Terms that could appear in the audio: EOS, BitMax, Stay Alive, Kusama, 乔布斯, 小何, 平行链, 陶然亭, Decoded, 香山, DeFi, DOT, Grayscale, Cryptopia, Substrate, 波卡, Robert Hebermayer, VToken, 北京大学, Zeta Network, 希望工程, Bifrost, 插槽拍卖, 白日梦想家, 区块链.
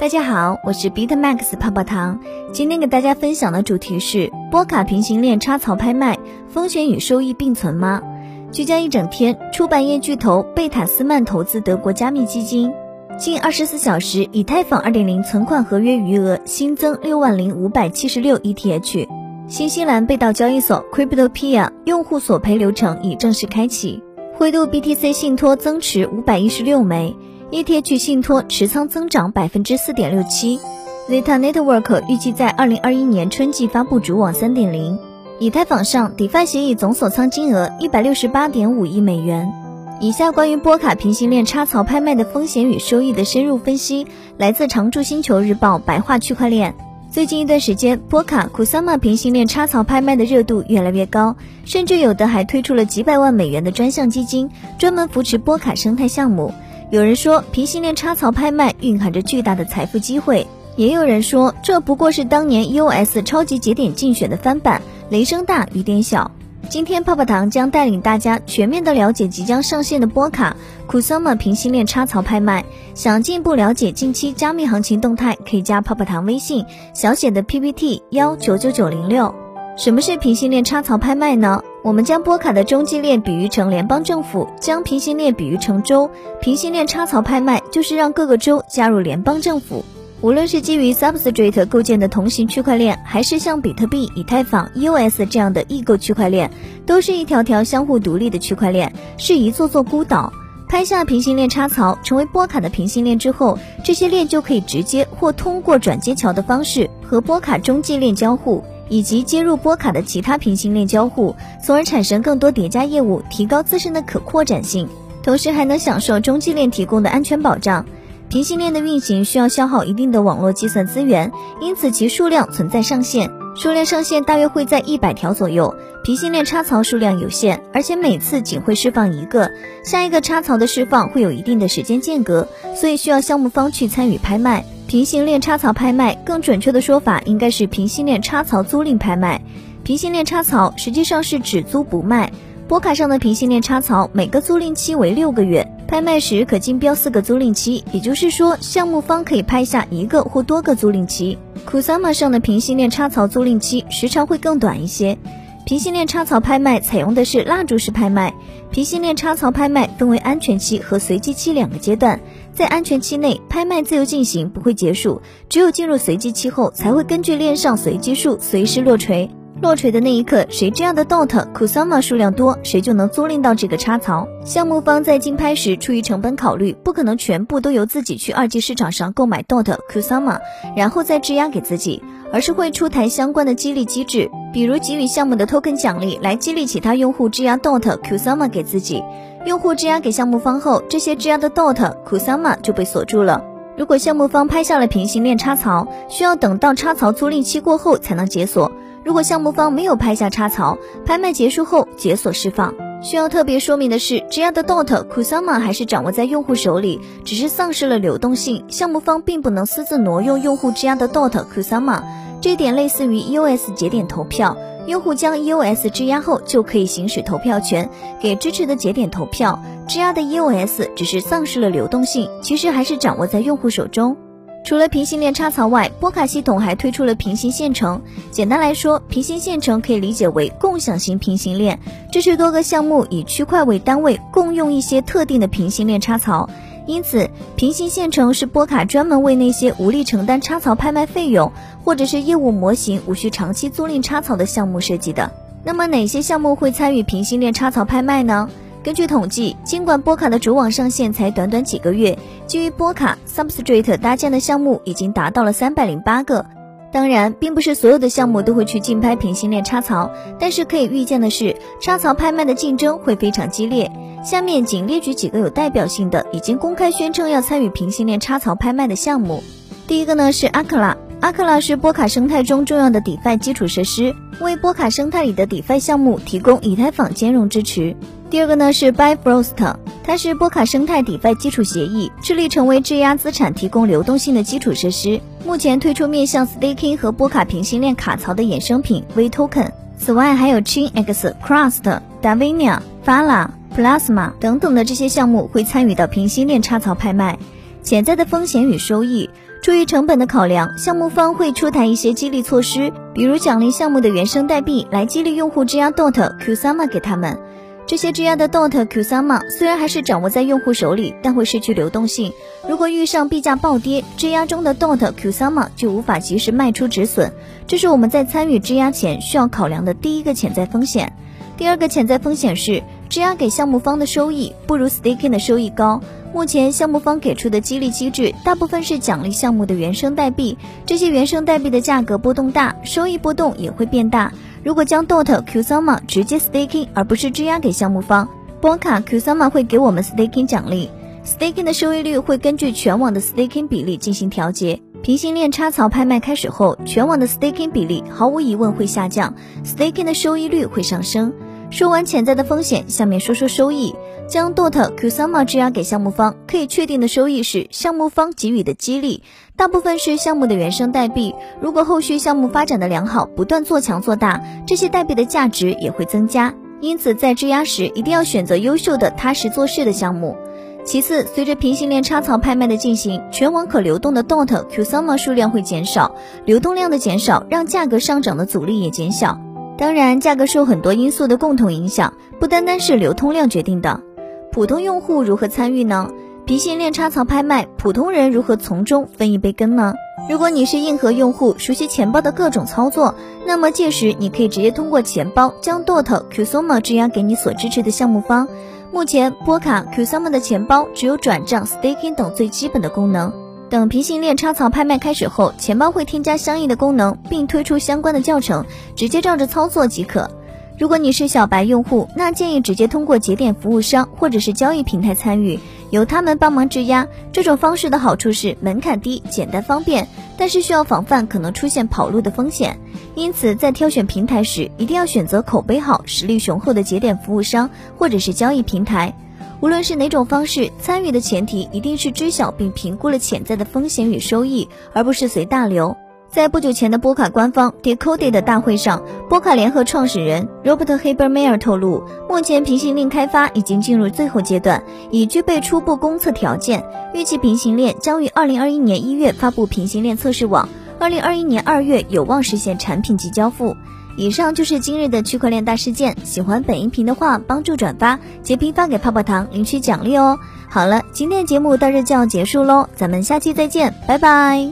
大家好，我是 BitMax 泡泡糖。今天给大家分享的主题是波卡平行链插槽拍卖，风险与收益并存吗？聚焦一整天，出版业巨头贝塔斯曼投资德国加密基金。近24小时，以太坊 2.0 存款合约余额新增60576 ETH。新西兰被盗交易所 Cryptopia 用户索赔流程已正式开启，灰度 BTC 信托增持516枚。ETH 信托持仓增长 4.67%。 Zeta Network 预计在2021年春季发布主网 3.0。 以太坊上 DeFi 协议总锁仓金额 168.5 亿美元。以下关于波卡平行链插槽拍卖的风险与收益的深入分析来自常驻星球日报白话区块链。最近一段时间，波卡 Kusama 平行链插槽拍卖的热度越来越高，甚至有的还推出了几百万美元的专项基金，专门扶持波卡生态项目。有人说平行链插槽拍卖蕴含着巨大的财富机会，也有人说这不过是当年 EOS 超级节点竞选的翻版，雷声大雨点小。今天泡泡糖将带领大家全面的了解即将上线的波卡 Kusama 平行链插槽拍卖。想进一步了解近期加密行情动态，可以加泡泡糖微信小写的 PPT199906。什么是平行链插槽拍卖呢？我们将波卡的中继链比喻成联邦政府，将平行链比喻成州，平行链插槽拍卖就是让各个州加入联邦政府。无论是基于 Substrate 构建的同型区块链，还是像比特币、以太坊、EOS 这样的异构区块链，都是一条条相互独立的区块链，是一座座孤岛。拍下平行链插槽成为波卡的平行链之后，这些链就可以直接或通过转接桥的方式和波卡中继链交互，以及接入波卡的其他平行链交互，从而产生更多叠加业务，提高自身的可扩展性，同时还能享受中继链提供的安全保障。平行链的运行需要消耗一定的网络计算资源，因此其数量存在上限，数量上限大约会在100条左右。平行链插槽数量有限，而且每次仅会释放一个，下一个插槽的释放会有一定的时间间隔，所以需要项目方去参与拍卖。平行链插槽拍卖更准确的说法应该是平行链插槽租赁拍卖。平行链插槽实际上是只租不卖，波卡上的平行链插槽每个租赁期为6个月，拍卖时可竞标4个租赁期，也就是说项目方可以拍下一个或多个租赁期。 Kusama 上的平行链插槽租赁期时长会更短一些。平行链插槽拍卖采用的是蜡烛式拍卖。平行链插槽拍卖分为安全期和随机期两个阶段，在安全期内拍卖自由进行，不会结束，只有进入随机期后才会根据链上随机数随时落锤。落锤的那一刻，谁这样的 Kusama 数量多，谁就能租赁到这个插槽。项目方在竞拍时出于成本考虑，不可能全部都由自己去二级市场上购买 Kusama 然后再质押给自己，而是会出台相关的激励机制，比如给予项目的 token 奖励来激励其他用户质押 Kusama 给自己。用户质押给项目方后，这些质押的 Kusama 就被锁住了。如果项目方拍下了平行链插槽，需要等到插槽租赁期过后才能解锁。如果项目方没有拍下插槽，拍卖结束后解锁释放。需要特别说明的是，质押的 Kusama 还是掌握在用户手里，只是丧失了流动性，项目方并不能私自挪用用户质押的 Kusama。 这点类似于 EOS 节点投票，用户将 EOS 质押后就可以行使投票权，给支持的节点投票。质押的 EOS 只是丧失了流动性，其实还是掌握在用户手中。除了平行链插槽外，波卡系统还推出了平行线程。简单来说，平行线程可以理解为共享型平行链，这是多个项目以区块为单位共用一些特定的平行链插槽。因此，平行线程是波卡专门为那些无力承担插槽拍卖费用，或者是业务模型无需长期租赁插槽的项目设计的。那么哪些项目会参与平行链插槽拍卖呢？根据统计，尽管波卡的主网上线才短短几个月，基于波卡 Substrate 搭建的项目已经达到了308个。当然，并不是所有的项目都会去竞拍平行链插槽，但是可以预见的是，插槽拍卖的竞争会非常激烈。下面仅列举几个有代表性的、已经公开宣称要参与平行链插槽拍卖的项目。第一个呢是阿克拉。阿克拉是波卡生态中重要的 DeFi 基础设施，为波卡生态里的 DeFi 项目提供以太坊兼容支持。第二个呢是 Bifrost， 它是波卡生态 DeFi 基础协议，致力成为质押资产提供流动性的基础设施。目前推出面向 Staking 和波卡平行链卡槽的衍生品 VToken。 此外还有 ChainX、Crust、Davinia、Fala、Plasma 等等的这些项目会参与到平行链插槽拍卖。潜在的风险与收益，出于成本的考量，项目方会出台一些激励措施，比如奖励项目的原生代币来激励用户质押 DOT Kusama 给他们。这些质押的 DOT Kusama 虽然还是掌握在用户手里，但会失去流动性。如果遇上币价暴跌，质押中的 DOT Kusama 就无法及时卖出止损。这是我们在参与质押前需要考量的第一个潜在风险。第二个潜在风险是，质押给项目方的收益不如 staking 的收益高。目前项目方给出的激励机制大部分是奖励项目的原生代币，这些原生代币的价格波动大，收益波动也会变大。如果将 DOT Kusama 直接 staking 而不是质押给项目方，波卡 Kusama 会给我们 staking 奖励。staking 的收益率会根据全网的 staking 比例进行调节。平行链插槽拍卖开始后，全网的 staking 比例毫无疑问会下降， staking 的收益率会上升。说完潜在的风险，下面说说收益。将 DOT Kusama 质押给项目方，可以确定的收益是项目方给予的激励，大部分是项目的原生代币。如果后续项目发展的良好，不断做强做大，这些代币的价值也会增加。因此在质押时一定要选择优秀的踏实做事的项目。其次，随着平行链插槽拍卖的进行，全网可流动的 DOT Kusama 数量会减少，流动量的减少让价格上涨的阻力也减小。当然，价格受很多因素的共同影响，不单单是流通量决定的。普通用户如何参与呢？平行链插槽拍卖，普通人如何从中分一杯羹呢？如果你是硬核用户，熟悉钱包的各种操作，那么届时你可以直接通过钱包将 DOT Kusama 质押给你所支持的项目方。目前，波卡 Kusama 的钱包只有转账、staking 等最基本的功能。等平行链插槽拍卖开始后，钱包会添加相应的功能，并推出相关的教程，直接照着操作即可。如果你是小白用户，那建议直接通过节点服务商或者是交易平台参与，由他们帮忙质押。这种方式的好处是门槛低、简单方便，但是需要防范可能出现跑路的风险。因此在挑选平台时，一定要选择口碑好、实力雄厚的节点服务商或者是交易平台。无论是哪种方式，参与的前提一定是知晓并评估了潜在的风险与收益，而不是随大流。在不久前的波卡官方 Decoded 的大会上，波卡联合创始人 Robert Hebermayer 透露，目前平行链开发已经进入最后阶段，已具备初步公测条件，预计平行链将于2021年1月发布平行链测试网，2021年2月有望实现产品级交付。以上就是今日的区块链大事件，喜欢本音频的话，帮助转发截屏发给泡泡糖领取奖励哦。好了，今天的节目到这就要结束喽，咱们下期再见，拜拜。